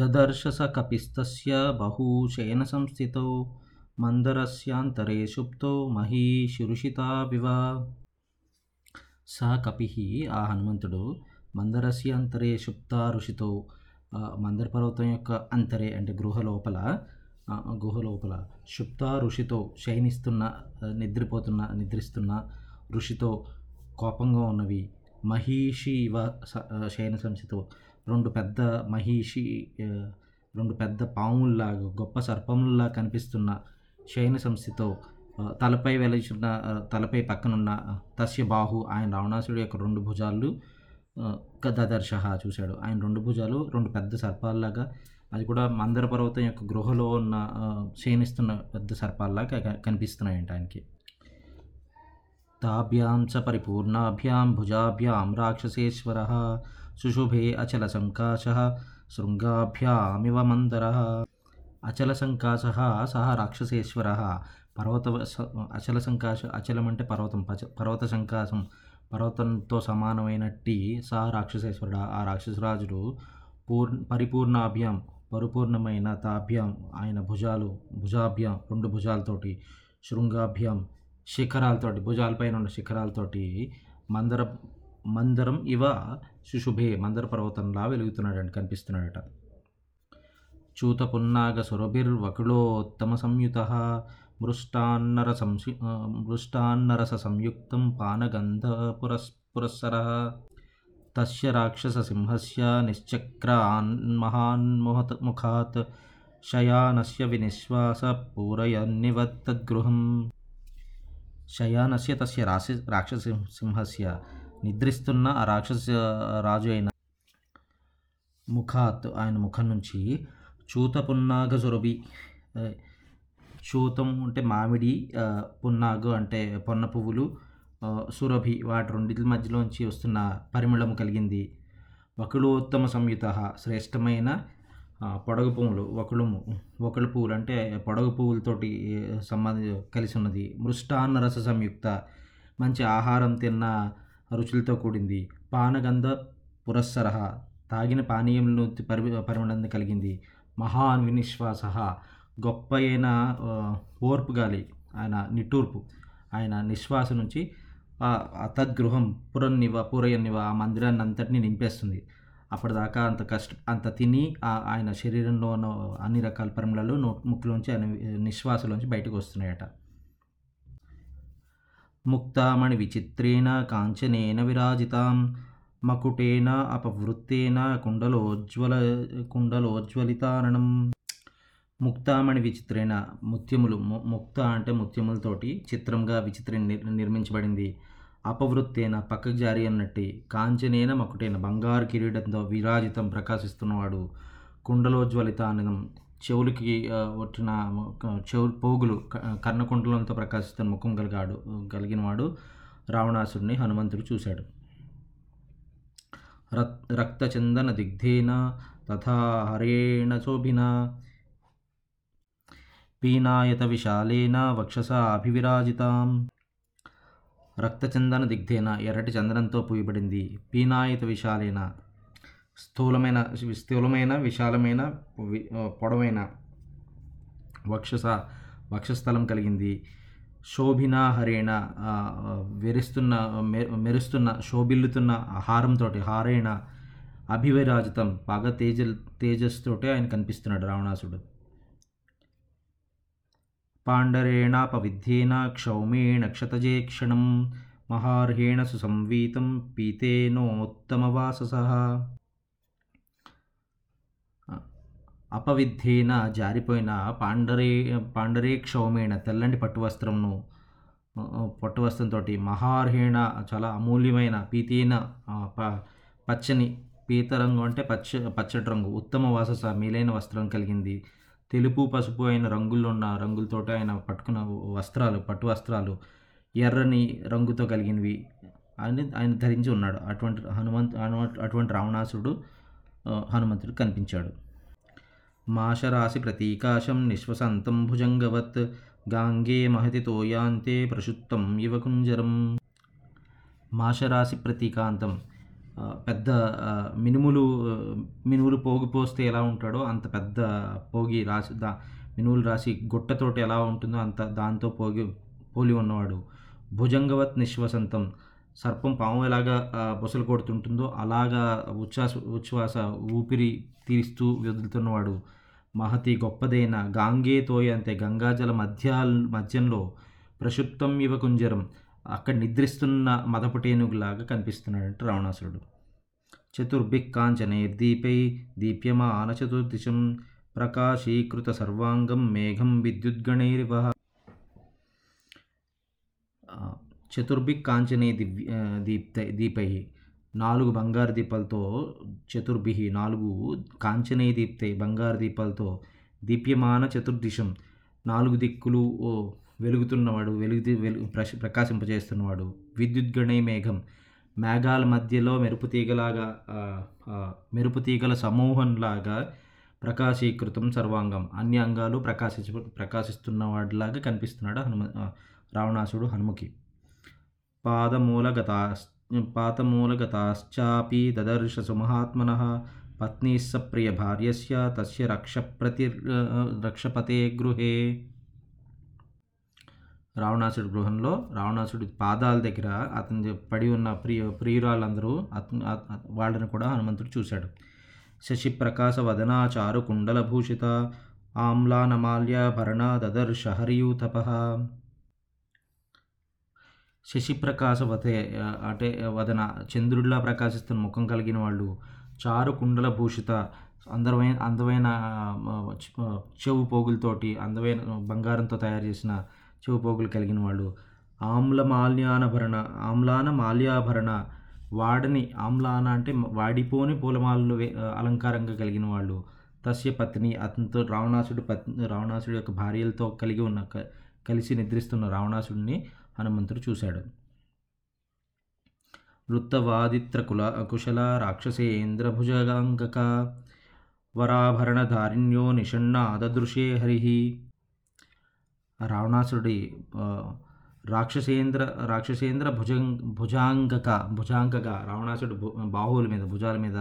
దదర్శస కపిస్తస్య బహూశయన సంస్థితో మందరస్యాంతరే సుప్తో మహీశిరుషితావివ. సా కపిః ఆ హనుమంతుడు మందరస్య అంతరే సుప్తా ఋషితో మందర పర్వతం యొక్క అంతరే అంటే గుహలోపల సుప్తా ఋషితో శయనిస్తున్న నిద్రిస్తున్న ఋషితో కోపంగా ఉన్నవి మహిషి ఇవ శయన సంస్థితో రెండు పెద్ద పాముల్లా గొప్ప సర్పముల్లా కనిపిస్తున్న శయన సంస్థితో తలపై పక్కనున్న తస్య బాహు ఆయన రావణాసుడి యొక్క రెండు భుజాలు దదర్శ చూశాడు. ఆయన రెండు భుజాలు రెండు పెద్ద సర్పాల్లాగా, అది కూడా మందర పర్వతం యొక్క గృహలో ఉన్న శయనిస్తున్న పెద్ద సర్పాల్లాగా కనిపిస్తున్నాయంట ఆయనకి. తాభ్యాం చ పరిపూర్ణాభ్యాం భుజాభ్యాం రాక్షసేశ్వర సుశుభే అచల సంకాశ శృంగాభ్యామివ మందర. అచల సంకాశ సహ రాక్షసేశ్వర పర్వత అచల సంకాశ, అచలం అంటే పర్వతం, పర్వత సంకాశం పర్వతంతో సమానమైనట్టి సహ రాక్షసేశ్వరుడు ఆ రాక్షసరాజుడు పరిపూర్ణాభ్యాం పరిపూర్ణమైన తాభ్యాం ఆయన భుజాభ్యాం రెండు భుజాలతోటి శృంగాభ్యాం శిఖరాలతోటి భుజాలపైన ఉన్న శిఖరాలతోటి మందరం ఇవ శుశుభే మందర పర్వతంలా వెలుగుతున్నాడని కనిపిస్తున్నాడట. చూత పున్నాగ సురభిర్వకులోత్తమ సంయుత మృష్టాన్నరస సంయుక్తం పానగంధ పురస్సర తస్య రాక్షస సింహస్య నిశ్చక్రాన్ మహాన్ ముఖాత్ శయానస్య వినిశ్వాస పూరయన్నివత్తద్గృహం. శయానస్య తస్య రాక్షస సింహస్య నిద్రిస్తున్న ఆ రాక్షస రాజు అయిన ముఖాత్ ఆయన ముఖం నుంచి చూత పున్నాగ సురభి, చూతం అంటే మామిడి, పున్నాగు అంటే పొన్న పువ్వులు, సురభి వాటి రెండింటి మధ్యలోంచి వస్తున్న పరిమళము కలిగింది. వకుళోత్తమ సంయుత శ్రేష్టమైన పొడగు పువ్వులు, వకుళ పువ్వులు అంటే పొడగు పువ్వులతోటి కలిసి ఉన్నది. మృష్టాన్నరస సంయుక్త మంచి ఆహారం తిన్న రుచులతో కూడింది. పానగంధ పురస్సర తాగిన పానీయంలో పరిమళం కలిగింది. మహాన్ వినిశ్వాస గొప్ప అయిన ఓర్పు గాలి ఆయన నిట్టూర్పు ఆయన నిశ్వాస నుంచి తద్గృహం పూరయన్నివ ఆ మందిరాన్ని అంతటినీ నింపేస్తుంది. అప్పటిదాకా అంత తిని ఆయన శరీరంలో ఉన్న అన్ని రకాల పరిమళాలు ముక్కులోంచి ఆయన నిశ్వాసలోంచి బయటకు వస్తున్నాయట. ముక్తామణి విచిత్రేణ కాంచనేన విరాజితాం మకుటేన అపవృత్తేన కుండలోజ్వలితానం. ముక్తామణి విచిత్రేణ ముత్యములు, ముక్త అంటే ముత్యములతోటి చిత్రంగా విచిత్రంగా నిర్మించబడింది. అపవృత్తేన పక్కకు జారి అన్నట్టు, కాంచనేన మకుటేన బంగారు కిరీటంతో విరాజితం ప్రకాశిస్తున్నవాడు. కుండలోజ్వలితానం చెవులకి వచ్చిన పోగులు కర్ణకుండలంతో ప్రకాశిస్తున్న ముఖం కలిగినవాడు రావణాసురుడిని హనుమంతుడు చూశాడు. రక్తచందన దిగ్ధేన తథా హరేణ శోభిన పీనాయత విశాలేన వక్షసా అభివిరాజితాం. రక్తచందన దిగ్ధేన ఎర్రటి చందనంతో పూయబడింది. పీనాయత విశాలేన స్థూలమైన విశాలమైన పొడవైన వక్షస్థలం కలిగింది. శోభినా హరేణ వెరుస్తున్న మెరుస్తున్న శోభిల్లుతున్న హారంతో హారేణ అభివిరాజితం బాగా తేజస్తోటే ఆయన కనిపిస్తున్నాడు రావణాసుడు. పాండరేణ పవిధ్యేన క్షౌమేణ క్షతజే క్షణం మహార్హేణ సుసంవీతం పీతేనోత్తమవాససః. అపవిద్ధేన జారిపోయిన పాండరే క్షౌమేణ తెల్లని పట్టు వస్త్రంతో మహార్హేణ చాలా అమూల్యమైన పీతేన పచ్చని పీతరంగు అంటే పచ్చటి రంగు ఉత్తమ వాసస మేలైన వస్త్రం కలిగింది. తెలుపు పసుపు అయిన రంగుల్లో ఉన్న రంగులతో ఆయన పట్టుకున్న పట్టు వస్త్రాలు ఎర్రని రంగుతో కలిగినవి అని ఆయన ధరించి ఉన్నాడు. అటువంటి రావణాసురుడు హనుమంతుడు కనిపించాడు. మాషరాశి ప్రతీకాశం నిశ్వసంతం భుజంగవత్ గాంగే మహతి తోయాంతే ప్రశుత్తం ఇవ కుంజరం. మాషరాశి ప్రతీకాంతం పెద్ద మినుములు పోగు పోస్తే ఎలా ఉంటాడో అంత పెద్ద పోగి రాసి మినుములు రాసి గుట్టతోటి ఎలా ఉంటుందో అంత దాంతో పోలి ఉన్నవాడు. భుజంగవత్ నిశ్వసంతం, సర్పం పాము ఎలాగా బొసలు కొడుతుంటుందో అలాగా ఉచ్ఛ్వాస ఊపిరి తీరుస్తూ వదులుతున్నవాడు. మహతి గొప్పదైన గాంగేతోయ అంతే గంగాజల మధ్యంలో ప్రక్షుప్తం ఇవ కుంజరం, అక్కడ నిద్రిస్తున్న మదపటేనుగులాగా కనిపిస్తున్నాడు రావణాసురుడు. చతుర్భిక్ కాంచనే దీపై దీప్యమాన చతుర్దిశం ప్రకాశీకృత సర్వాంగం మేఘం విద్యుద్గణైరివ. చతుర్భిక్ కాంచనే దీపై, నాలుగు బంగారు దీపాలతో, చతుర్భిహి నాలుగు, కాంచనే దీప్తే బంగారు దీపాలతో, దీప్యమాన చతుర్దిశం నాలుగు దిక్కులు వెలుగుతున్నవాడు, ప్రకాశింపజేస్తున్నవాడు. విద్యుద్గణై మేఘం, మేఘాల మధ్యలో మెరుపుతీగల సమూహంలాగా ప్రకాశీకృతం సర్వాంగం, అన్ని అంగాలు ప్రకాశిస్తున్నవాడిలాగా కనిపిస్తున్నాడు రావణాసుడు హనుమకి. పాదమూలగతాశ్చాపి దదర్శ సుమహాత్మనః పత్నీస్స ప్రియ భార్యస్య తస్య రక్షపతే గృహే. రావణాసుడి గృహంలో రావణాసుడి పాదాల దగ్గర అతని పడి ఉన్న ప్రియురాలందరూ వాళ్ళని కూడా హనుమంతుడు చూశాడు. శశిప్రకాశ వదనా చారు కుండలభూషిత ఆమ్లానమాల్య భరణ దదర్శ హరియూతప. శశిప్రకాశవతే అంటే వదన, చంద్రుడిలా ప్రకాశిస్తున్న ముఖం కలిగిన వాళ్ళు, చారు కుండల భూషిత అందమైన చెవు పోగులతోటి, అందమైన బంగారంతో తయారు చేసిన చెవు పోగులు కలిగిన వాళ్ళు. ఆమ్లాన మాల్యాభరణ వాడని, ఆమ్లాన అంటే వాడిపోని పూలమాలలు అలంకారంగా కలిగిన వాళ్ళు. తస్య పత్ని, అతనితో రావణాసుడి యొక్క భార్యలతో కలిసి నిద్రిస్తున్న రావణాసుడిని హనుమంతుడు చూశాడు. వృత్తవాదిత్ర కుశల రాక్షసేంద్రభుజగాంగక వరాభరణధారిణ్యో నిషణ్ణ దదృశే హరి. రావణాసుడి రాక్షసేంద్ర భుజాంగగా రావణాసుడి బాహువుల మీద, భుజాల మీద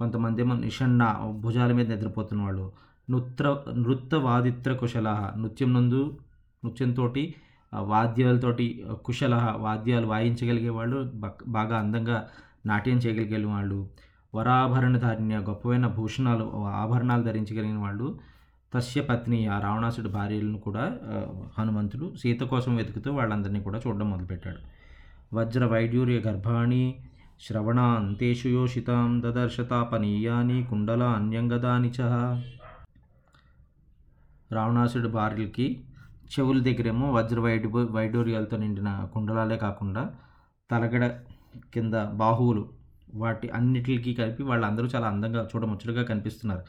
కొంతమంది నిషణ్ణ భుజాల మీద నిద్రపోతున్న వాళ్ళు. నృత్తవాదిత్ర కుశల, నృత్యంతో వాద్యాలతోటి, కుశల వాద్యాలు వాయించగలిగే వాళ్ళు, బాగా అందంగా నాట్యం చేయగలిగే వాళ్ళు. వరాభరణ ధారిణ్య, గొప్పవైన భూషణాలు ఆభరణాలు ధరించగలిగిన వాళ్ళు. తస్య పత్ని, ఆ రావణాసుడి భార్యలను కూడా హనుమంతుడు సీత కోసం వెతుకుతూ వాళ్ళందరినీ కూడా చూడడం మొదలుపెట్టాడు. వజ్ర వైడ్యూర్య గర్భాణి శ్రవణాన్ తేషు యోషితాం దదర్శతాపనీయాని కుండలా అన్యంగదాని చ. రావణాసుడి భార్యలకి చెవుల దగ్గరేమో వైడూర్యాలతో నిండిన కుండలాలే కాకుండా తలగడ కింద బాహువులు, వాటి అన్నిటికీ కలిపి వాళ్ళందరూ చాలా అందంగా చూడముచ్చటగా కనిపిస్తున్నారు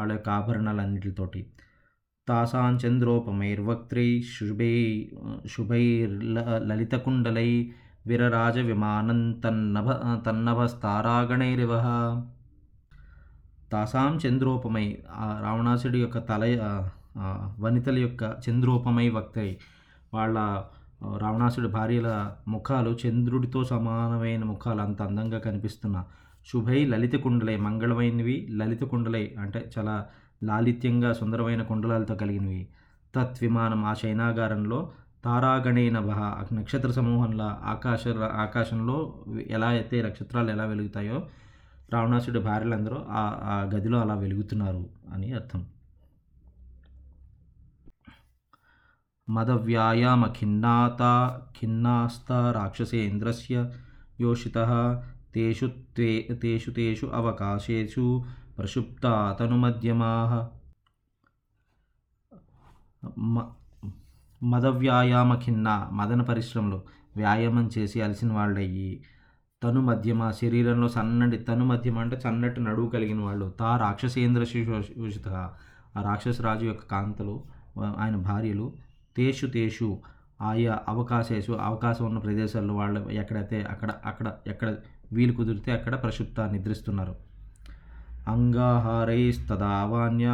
వాళ్ళ యొక్క ఆభరణాలన్నిటితోటి. తాసాం చంద్రోపమైర్వక్త్రై శుభైర్ లలితకుండలై విరరాజ విమానం తన్నభస్తారాగణైరివ. తాసాం చంద్రోపమై, రావణాసుడి యొక్క వనితల యొక్క చంద్రోపమై వక్తై, వాళ్ళ రావణాసుడి భార్యల ముఖాలు చంద్రుడితో సమానమైన ముఖాలు అంత అందంగా కనిపిస్తున్న. శుభై లలిత కుండలై, మంగళమైనవి, లలిత కుండలై అంటే చాలా లాలిత్యంగా సుందరమైన కుండలాలతో కలిగినవి. తత్విమానం, ఆ శయనాగారంలో తారాగణైనవ, నక్షత్ర సమూహంలా ఆకాశంలో ఎలా అయితే నక్షత్రాలు ఎలా వెలుగుతాయో రావణాసుడి భార్యలందరూ ఆ గదిలో అలా వెలుగుతున్నారు అని అర్థం. మదవ్యాయామఖిన్నాస్త రాక్షసేంద్రస్య యోషితః తేషు అవకాశేషు ప్రక్షుప్తా తనుమధ్యమాః. మదవ్యాయామఖిన్న, మదన పరిశ్రమలో వ్యాయామం చేసి అలసిన వాళ్ళయ్యి, తను మధ్యమ, శరీరంలో సన్నటి తను మధ్యమ అంటే సన్నటి నడువు కలిగిన వాళ్ళు. తా రాక్షసేంద్రస్య యోషితః, ఆ రాక్షసరాజు యొక్క కాంతలు ఆయన భార్యలు. తేషు ఆయా అవకాశేషు, అవకాశం ఉన్న ప్రదేశాల్లో వాళ్ళు ఎక్కడైతే ఎక్కడ వీలు కుదిరితే అక్కడ ప్రక్షుప్త నిద్రిస్తున్నారు. అంగాహారైస్తదావాన్య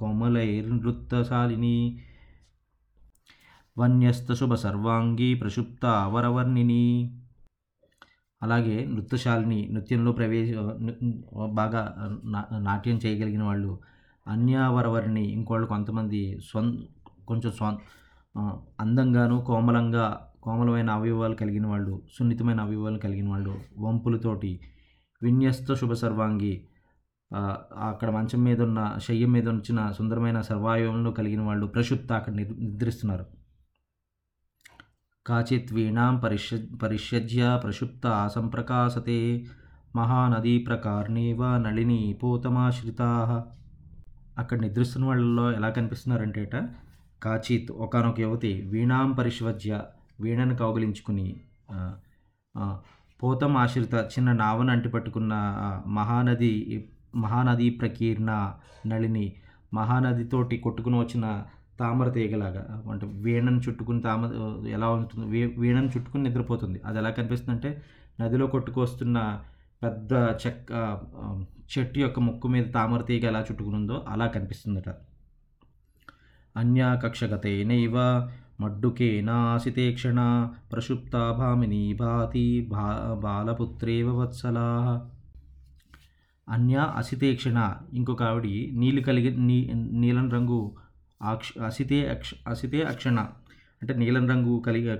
కోమలైర్నృత్తశాలిని వన్యస్తశుభ సర్వాంగి ప్రక్షుప్త వరవర్ణిని. అలాగే నృత్యశాలిని, నృత్యంలో బాగా నాట్యం చేయగలిగిన వాళ్ళు, అన్యావరవరిని, ఇంకోళ్ళు కొంతమంది కొంచెం అందంగాను కోమలమైన అవయవాలు కలిగిన వాళ్ళు, సున్నితమైన అవయవాలు కలిగిన వాళ్ళు, వంపులతోటి, విన్యస్త శుభ సర్వాంగి, అక్కడ మంచం మీద ఉన్న శయ్యం మీద ఉంచిన సుందరమైన సర్వాయువులను కలిగిన వాళ్ళు, ప్రక్షుప్త అక్కడ నిద్రిస్తున్నారు. కాచిత్ వీణాం పరిష్యజ్య ప్రక్షుప్త సంప్రకాశతే మహానదీ ప్రకార్ణేవ నళిని పోతమాశ్రితా. అక్కడ నిద్రిస్తున్న వాళ్ళల్లో ఎలా కనిపిస్తున్నారంటేట, కాచిత్ ఒకనొక యువతి వీణాం పరిష్వజ్య వీణను కౌగిలించుకుని, పోతం ఆశ్రిత చిన్న నావను అంటిపట్టుకున్న మహానది ప్రకీర్ణ నళిని మహానదితోటి కొట్టుకుని వచ్చిన తామర తీగలాగా, అంటే వీణను చుట్టుకుని ఎలా ఉంటుంది, వీణను చుట్టుకుని నిద్రపోతుంది. అది ఎలా కనిపిస్తుందంటే నదిలో కొట్టుకొస్తున్న పెద్ద చెట్టు యొక్క ముక్కు మీద తామర తీగ ఎలా చుట్టుకునుందో అలా కనిపిస్తుందట. అన్యా కక్షగతేనైవ మడ్డుకేనాసితే క్షణ ప్రక్షుప్తా భామిని భాతి బాలపుత్రేవ వత్సలా. అన్య అసితేక్షణ ఇంకొక ఆవిడి నీళ్ళు కలిగి నీలం రంగు అసితే అక్షణ అంటే నీలం రంగు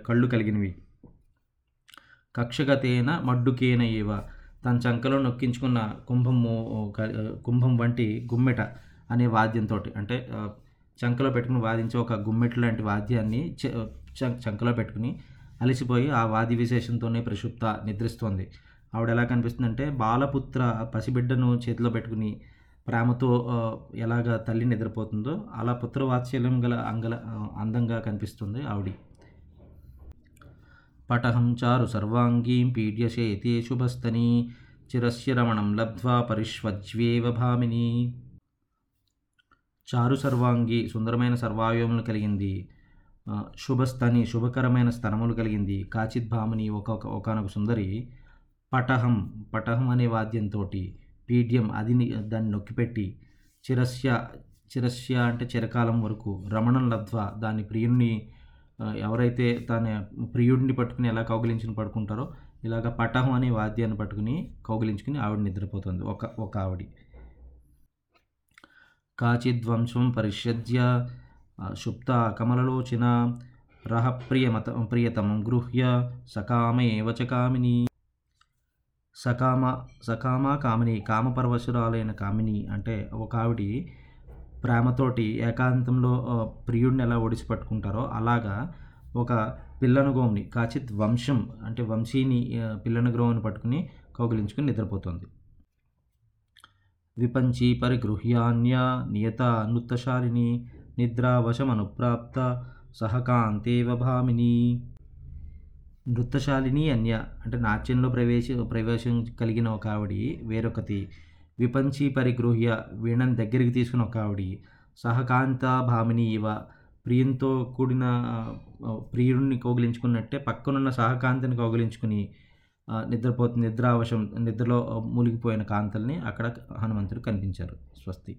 కళ్ళు కలిగినవి. కక్షగతేన మడ్డుకేన ఏవ తన చంకలో నొక్కించుకున్న కుంభం వంటి గుమ్మెట అనే వాద్యంతో, అంటే చంకలో పెట్టుకుని వాదించే ఒక గుమ్మెట లాంటి వాద్యాన్ని చంకలో పెట్టుకుని అలసిపోయి ఆ వాది విశేషంతోనే ప్రక్షుప్త నిద్రిస్తోంది. ఆవిడ ఎలా కనిపిస్తుందంటే బాలపుత్ర పసిబిడ్డను చేతిలో పెట్టుకుని ప్రేమతో ఎలాగ తల్లి నిద్రపోతుందో అలా పుత్రవాత్సల్యం గల అందంగా కనిపిస్తుంది ఆవిడ. పటహం చారు సర్వాంగీం పీడ్యశేతే శుభస్తని చిరస్యరమణం లబ్ధ్వా పరిష్వజ్వేవ భామిని. చారు సర్వాంగి సుందరమైన సర్వావయవములు కలిగింది, శుభస్తని శుభకరమైన స్తనములు కలిగింది, కాచిత్ భామిని ఒకనొక సుందరి, పటహం అనే వాద్యంతో పీడ్యం అది దాన్ని నొక్కిపెట్టి, చిరస్య అంటే చిరకాలం వరకు, రమణం లబ్ధ్వా దాని ప్రియుణ్ణి, ఎవరైతే తన ప్రియుడిని పట్టుకుని ఎలా కౌగిలించుకుని పడుకుంటారో ఇలాగ పటహం అనే వాద్యాన్ని పట్టుకుని కౌగిలించుకుని ఆవిడ నిద్రపోతుంది ఒక ఆవిడ. కాచిద్వంశం పరిష్యజ్య శుప్త కమలలోచన రహ ప్రియతమం గృహ్య సకామేవ చ కామిని. సకామ కామిని కామపరవశురాలైన కామిని అంటే ఒక ఆవిడ ప్రేమతోటి ఏకాంతంలో ప్రియుడిని ఎలా ఒడిసి పట్టుకుంటారో అలాగా ఒక పిల్లనుగోమిని, కాచిత్ వంశం అంటే వంశీని, పిల్లనుగోమిని పట్టుకుని కౌగిలించుకుని నిద్రపోతుంది. విపంచి పరిగృహ్యాన్య నియత నృత్తశాలిని నిద్రావశమనుప్రాప్త సహకాంతేవ భామిని. నృత్తశాలిని అన్య అంటే నాట్యంలో ప్రవేశం కలిగిన ఒక ఆవిడి వేరొకటి, విపంచి పరిగృహ్య వీణను దగ్గరికి తీసుకుని ఒక ఆవిడి, సహకాంత భామిని ఇవ ప్రియంతో కూడిన ప్రియుడిని కౌగిలించుకున్నట్టే పక్కనున్న సహకాంతని కౌగిలించుకుని నిద్రలో మునిగిపోయిన కాంతల్ని అక్కడ హనుమంతుడు కనిపించారు. స్వస్తి.